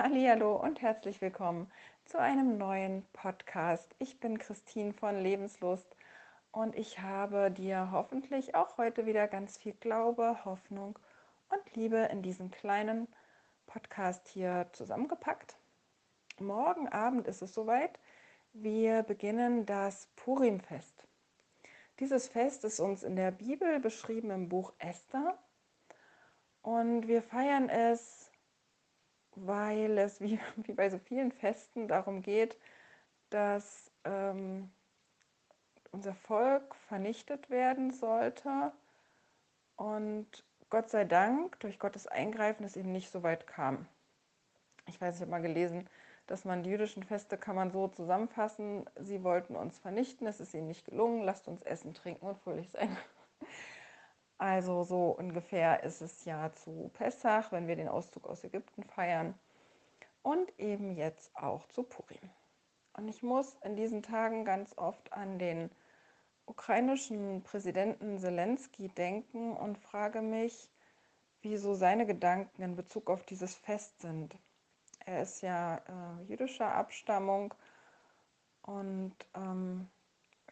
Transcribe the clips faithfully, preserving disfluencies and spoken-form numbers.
Hallihallo und herzlich willkommen zu einem neuen Podcast. Ich bin Christine von Lebenslust und ich habe dir hoffentlich auch heute wieder ganz viel Glaube, Hoffnung und Liebe in diesem kleinen Podcast hier zusammengepackt. Morgen Abend ist es soweit. Wir beginnen das Purimfest. Dieses Fest ist uns in der Bibel beschrieben im Buch Esther und wir feiern es, weil es wie, wie bei so vielen Festen darum geht, dass ähm, unser Volk vernichtet werden sollte und Gott sei Dank durch Gottes Eingreifen es eben nicht so weit kam. Ich weiß, ich habe mal gelesen, dass man die jüdischen Feste kann man so zusammenfassen: Sie wollten uns vernichten, es ist ihnen nicht gelungen, lasst uns essen, trinken und fröhlich sein. Also so ungefähr ist es ja zu Pessach, wenn wir den Auszug aus Ägypten feiern und eben jetzt auch zu Purim. Und ich muss in diesen Tagen ganz oft an den ukrainischen Präsidenten Selenskyj denken und frage mich, wieso seine Gedanken in Bezug auf dieses Fest sind. Er ist ja äh, jüdischer Abstammung und ähm,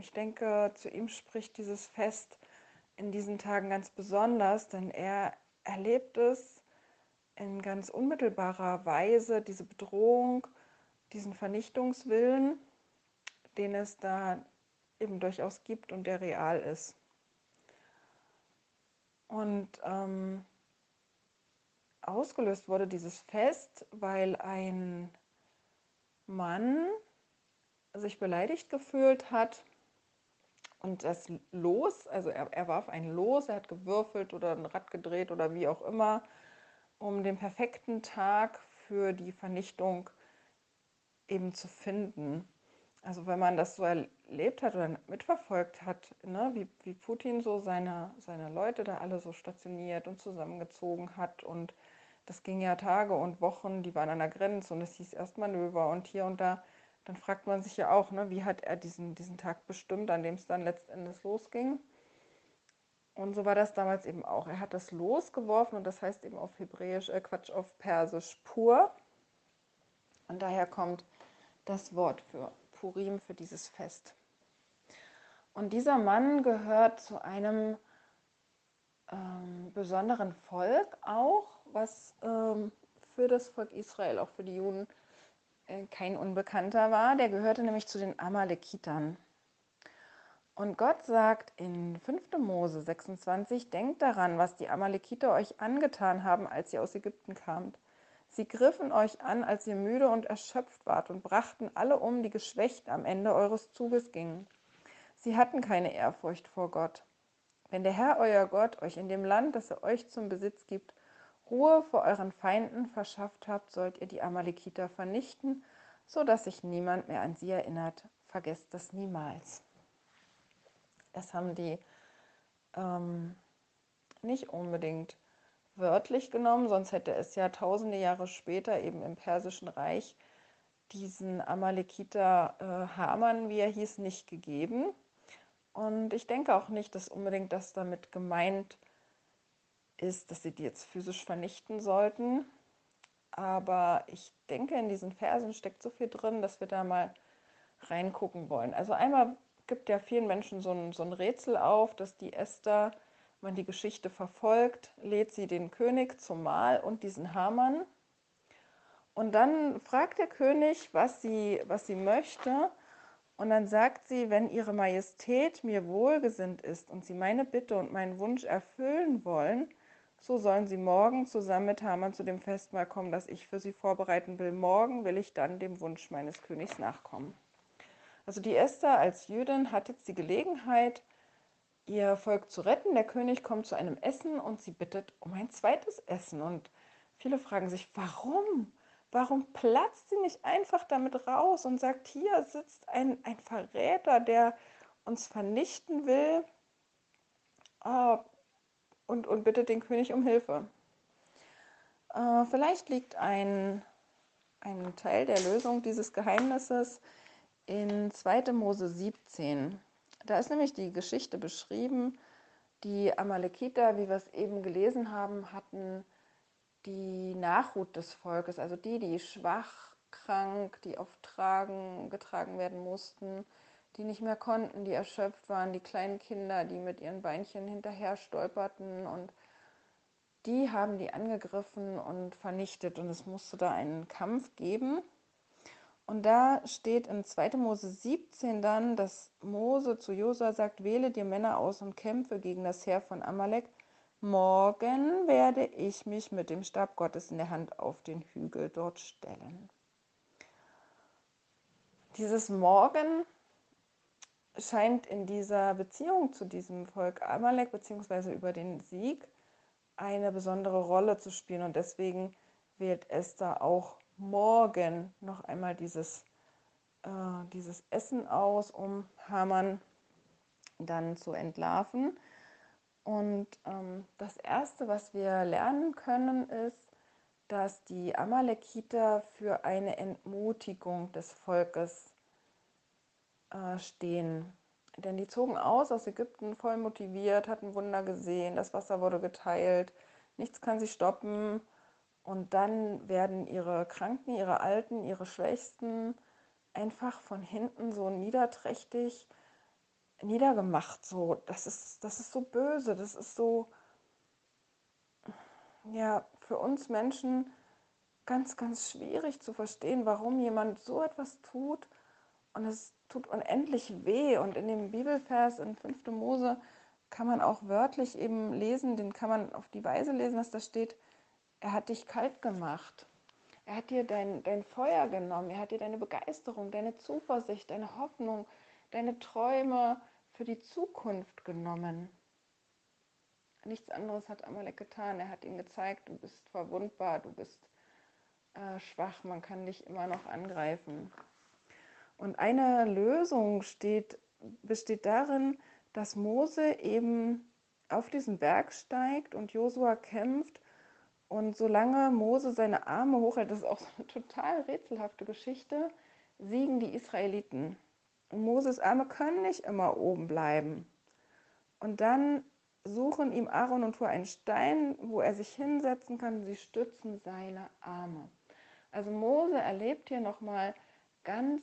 ich denke, zu ihm spricht dieses Fest in diesen Tagen ganz besonders, denn er erlebt es in ganz unmittelbarer Weise, diese Bedrohung, diesen Vernichtungswillen, den es da eben durchaus gibt und der real ist. Und ähm, ausgelöst wurde dieses Fest, weil ein Mann sich beleidigt gefühlt hat. Und das Los, also er, er warf ein Los, er hat gewürfelt oder ein Rad gedreht oder wie auch immer, um den perfekten Tag für die Vernichtung eben zu finden. Also wenn man das so erlebt hat oder mitverfolgt hat, ne, wie, wie Putin so seine, seine Leute da alle so stationiert und zusammengezogen hat. Und das ging ja Tage und Wochen, die waren an der Grenze und es hieß erst Manöver und hier und da. Dann fragt man sich ja auch, ne, wie hat er diesen, diesen Tag bestimmt, an dem es dann letzten Endes losging. Und so war das damals eben auch. Er hat das Los geworfen und das heißt eben auf Hebräisch, äh Quatsch, auf Persisch Pur. Und daher kommt das Wort für Purim, für dieses Fest. Und dieser Mann gehört zu einem ähm, besonderen Volk auch, was ähm, für das Volk Israel, auch für die Juden, kein Unbekannter war, der gehörte nämlich zu den Amalekitern. Und Gott sagt in fünfter Mose sechsundzwanzig, denkt daran, was die Amalekiter euch angetan haben, als ihr aus Ägypten kamt. Sie griffen euch an, als ihr müde und erschöpft wart und brachten alle um, die geschwächt am Ende eures Zuges gingen. Sie hatten keine Ehrfurcht vor Gott. Wenn der Herr, euer Gott, euch in dem Land, das er euch zum Besitz gibt, Ruhe vor euren Feinden verschafft habt, sollt ihr die Amalekiter vernichten, sodass sich niemand mehr an sie erinnert. Vergesst das niemals. Das haben die ähm, nicht unbedingt wörtlich genommen, sonst hätte es ja tausende Jahre später eben im Persischen Reich diesen Amalekiter äh, Haman, wie er hieß, nicht gegeben. Und ich denke auch nicht, dass unbedingt das damit gemeint ist, ist, dass sie die jetzt physisch vernichten sollten. Aber ich denke, in diesen Versen steckt so viel drin, dass wir da mal reingucken wollen. Also einmal gibt ja vielen Menschen so ein, so ein Rätsel auf, dass die Esther, wenn man die Geschichte verfolgt, lädt sie den König zum Mahl und diesen Haman. Und dann fragt der König, was sie, was sie möchte. Und dann sagt sie, wenn Ihre Majestät mir wohlgesinnt ist und Sie meine Bitte und meinen Wunsch erfüllen wollen, so sollen Sie morgen zusammen mit Haman zu dem Festmahl kommen, das ich für Sie vorbereiten will. Morgen will ich dann dem Wunsch meines Königs nachkommen. Also die Esther als Jüdin hat jetzt die Gelegenheit, ihr Volk zu retten. Der König kommt zu einem Essen und sie bittet um ein zweites Essen. Und viele fragen sich, warum? Warum platzt sie nicht einfach damit raus und sagt, hier sitzt ein, ein Verräter, der uns vernichten will äh, und, und bittet den König um Hilfe? Äh, vielleicht liegt ein, ein Teil der Lösung dieses Geheimnisses in zweiter Mose siebzehn. Da ist nämlich die Geschichte beschrieben, die Amalekiter, wie wir es eben gelesen haben, hatten die Nachhut des Volkes, also die, die schwach, krank, die auf Tragen getragen werden mussten, die nicht mehr konnten, die erschöpft waren, die kleinen Kinder, die mit ihren Beinchen hinterher stolperten, und die haben die angegriffen und vernichtet, und es musste da einen Kampf geben. Und da steht in zweiter Mose siebzehn dann, dass Mose zu Josua sagt: Wähle dir Männer aus und kämpfe gegen das Heer von Amalek. Morgen werde ich mich mit dem Stab Gottes in der Hand auf den Hügel dort stellen. Dieses Morgen scheint in dieser Beziehung zu diesem Volk Amalek, beziehungsweise über den Sieg, eine besondere Rolle zu spielen. Und deswegen wählt Esther auch morgen noch einmal dieses, äh, dieses Essen aus, um Haman dann zu entlarven. Und ähm, das Erste, was wir lernen können, ist, dass die Amalekiter für eine Entmutigung des Volkes äh, stehen. Denn die zogen aus aus Ägypten, voll motiviert, hatten Wunder gesehen, das Wasser wurde geteilt, nichts kann sie stoppen. Und dann werden ihre Kranken, ihre Alten, ihre Schwächsten einfach von hinten so niederträchtig niedergemacht. So, das ist, das ist so böse, das ist so, ja, für uns Menschen ganz, ganz schwierig zu verstehen, warum jemand so etwas tut. Und es tut unendlich weh. Und in dem Bibelvers in fünfter Mose kann man auch wörtlich eben lesen, den kann man auf die Weise lesen, dass da steht: Er hat dich kalt gemacht. Er hat dir dein, dein Feuer genommen. Er hat dir deine Begeisterung, deine Zuversicht, deine Hoffnung, deine Träume für die Zukunft genommen. Nichts anderes hat Amalek getan. Er hat ihnen gezeigt: Du bist verwundbar, du bist äh, schwach, man kann dich immer noch angreifen. Und eine Lösung steht, besteht darin, dass Mose eben auf diesen Berg steigt und Josua kämpft. Und solange Mose seine Arme hochhält, das ist auch so eine total rätselhafte Geschichte, siegen die Israeliten. Und Moses Arme können nicht immer oben bleiben. Und dann suchen ihm Aaron und Hur einen Stein, wo er sich hinsetzen kann. Sie stützen seine Arme. Also Mose erlebt hier nochmal ganz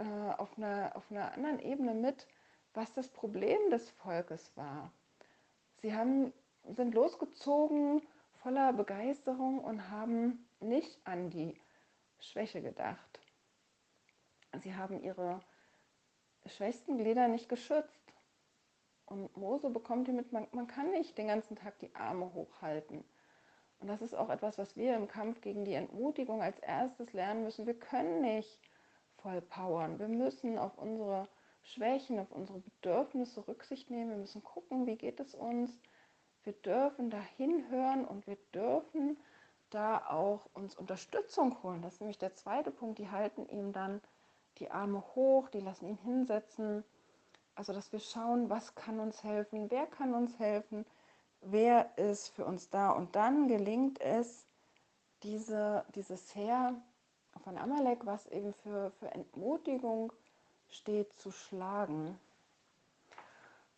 äh, auf einer, auf einer anderen Ebene mit, was das Problem des Volkes war. Sie haben, sind losgezogen voller Begeisterung und haben nicht an die Schwäche gedacht. Sie haben ihre schwächsten Glieder nicht geschützt. Und Mose bekommt hier mit, man, man kann nicht den ganzen Tag die Arme hochhalten. Und das ist auch etwas, was wir im Kampf gegen die Entmutigung als erstes lernen müssen. Wir können nicht voll powern. Wir müssen auf unsere Schwächen, auf unsere Bedürfnisse Rücksicht nehmen. Wir müssen gucken, wie geht es uns. Wir dürfen da hinhören und wir dürfen da auch uns Unterstützung holen. Das ist nämlich der zweite Punkt. Die halten ihm dann die Arme hoch, die lassen ihn hinsetzen. Also, dass wir schauen, was kann uns helfen, wer kann uns helfen, wer ist für uns da. Und dann gelingt es, diese, dieses Heer von Amalek, was eben für, für Entmutigung steht, zu schlagen.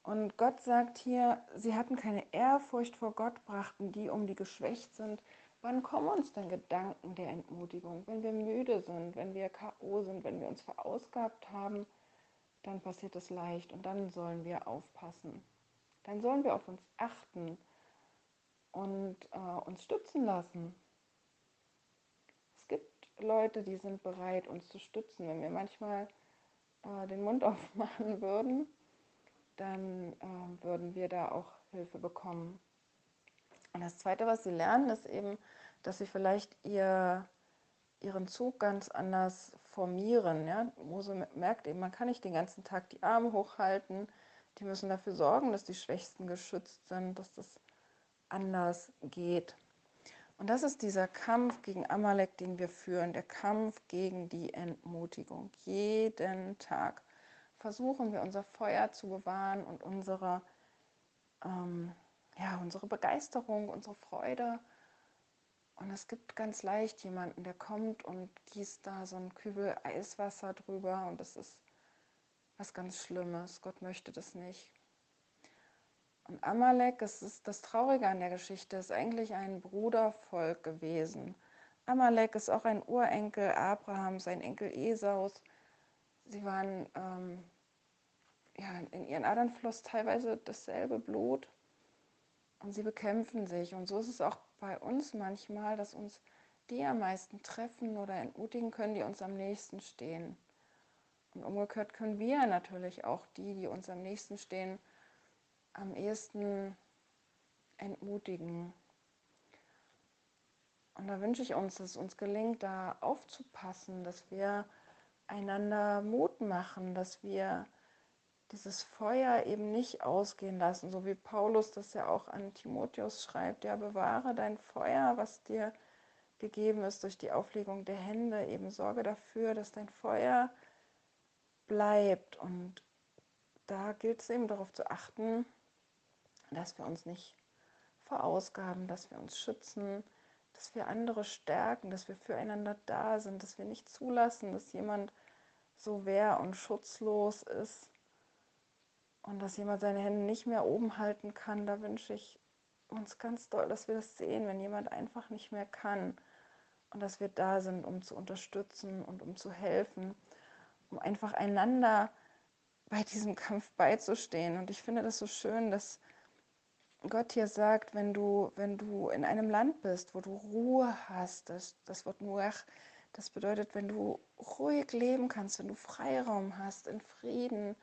Und Gott sagt hier: Sie hatten keine Ehrfurcht vor Gott, brachten die um, die geschwächt sind. Wann kommen uns denn Gedanken der Entmutigung? Wenn wir müde sind, wenn wir k o sind, wenn wir uns verausgabt haben, dann passiert es leicht und dann sollen wir aufpassen. Dann sollen wir auf uns achten und äh, uns stützen lassen. Es gibt Leute, die sind bereit, uns zu stützen. Wenn wir manchmal äh, den Mund aufmachen würden, dann äh, würden wir da auch Hilfe bekommen. Und das Zweite, was sie lernen, ist eben, dass sie vielleicht ihr, ihren Zug ganz anders formieren. Ja? Mose merkt eben, man kann nicht den ganzen Tag die Arme hochhalten. Die müssen dafür sorgen, dass die Schwächsten geschützt sind, dass das anders geht. Und das ist dieser Kampf gegen Amalek, den wir führen, der Kampf gegen die Entmutigung. Jeden Tag versuchen wir, unser Feuer zu bewahren und unsere, ähm, ja, unsere Begeisterung, unsere Freude. Und es gibt ganz leicht jemanden, der kommt und gießt da so einen Kübel Eiswasser drüber. Und das ist was ganz Schlimmes. Gott möchte das nicht. Amalek, es ist das Traurige an der Geschichte, ist eigentlich ein Brudervolk gewesen. Amalek ist auch ein Urenkel Abrahams, ein Enkel Esaus. Sie waren ähm, ja, in ihren Adern floss teilweise dasselbe Blut und sie bekämpfen sich. Und so ist es auch bei uns manchmal, dass uns die am meisten treffen oder entmutigen können, die uns am nächsten stehen. Und umgekehrt können wir natürlich auch die, die uns am nächsten stehen, am ehesten entmutigen. Und da wünsche ich uns, dass es uns gelingt, da aufzupassen, dass wir einander Mut machen, dass wir dieses Feuer eben nicht ausgehen lassen, so wie Paulus das ja auch an Timotheus schreibt, ja, bewahre dein Feuer, was dir gegeben ist durch die Auflegung der Hände, eben sorge dafür, dass dein Feuer bleibt. Und da gilt es eben darauf zu achten, dass wir uns nicht verausgaben, dass wir uns schützen, dass wir andere stärken, dass wir füreinander da sind, dass wir nicht zulassen, dass jemand so wehr- und schutzlos ist und dass jemand seine Hände nicht mehr oben halten kann. Da wünsche ich uns ganz doll, dass wir das sehen, wenn jemand einfach nicht mehr kann und dass wir da sind, um zu unterstützen und um zu helfen, um einfach einander bei diesem Kampf beizustehen. Und ich finde das so schön, dass Gott hier sagt, wenn du, wenn du in einem Land bist, wo du Ruhe hast, das, das Wort Nuach, das bedeutet, wenn du ruhig leben kannst, wenn du Freiraum hast, in Frieden,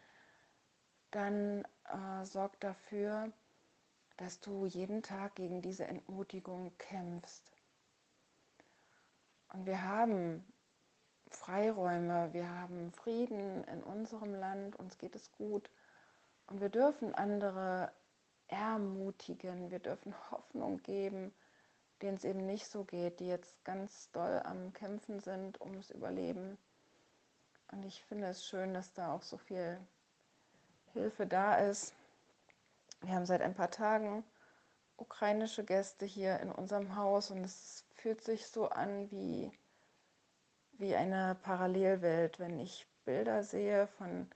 dann äh, sorg dafür, dass du jeden Tag gegen diese Entmutigung kämpfst. Und wir haben Freiräume, wir haben Frieden in unserem Land, uns geht es gut und wir dürfen andere ermutigen, wir dürfen Hoffnung geben, denen es eben nicht so geht, die jetzt ganz doll am Kämpfen sind ums Überleben. Und ich finde es schön, dass da auch so viel Hilfe da ist. Wir haben seit ein paar Tagen ukrainische Gäste hier in unserem Haus und es fühlt sich so an wie wie eine Parallelwelt, wenn ich Bilder sehe von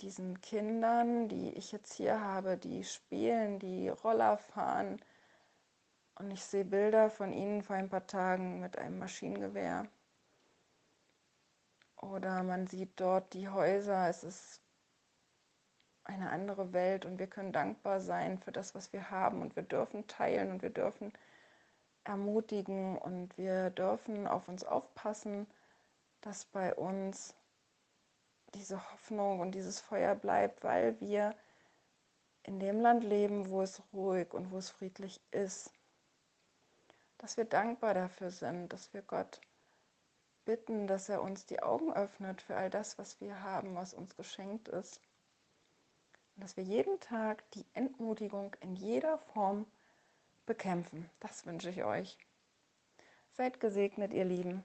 diesen Kindern, die ich jetzt hier habe, die spielen, die Roller fahren. Und ich sehe Bilder von ihnen vor ein paar Tagen mit einem Maschinengewehr. Oder man sieht dort die Häuser, es ist eine andere Welt und wir können dankbar sein für das, was wir haben. Und wir dürfen teilen und wir dürfen ermutigen und wir dürfen auf uns aufpassen, dass bei uns diese Hoffnung und dieses Feuer bleibt, weil wir in dem Land leben, wo es ruhig und wo es friedlich ist. Dass wir dankbar dafür sind, dass wir Gott bitten, dass er uns die Augen öffnet für all das, was wir haben, was uns geschenkt ist. Und dass wir jeden Tag die Entmutigung in jeder Form bekämpfen. Das wünsche ich euch. Seid gesegnet, ihr Lieben.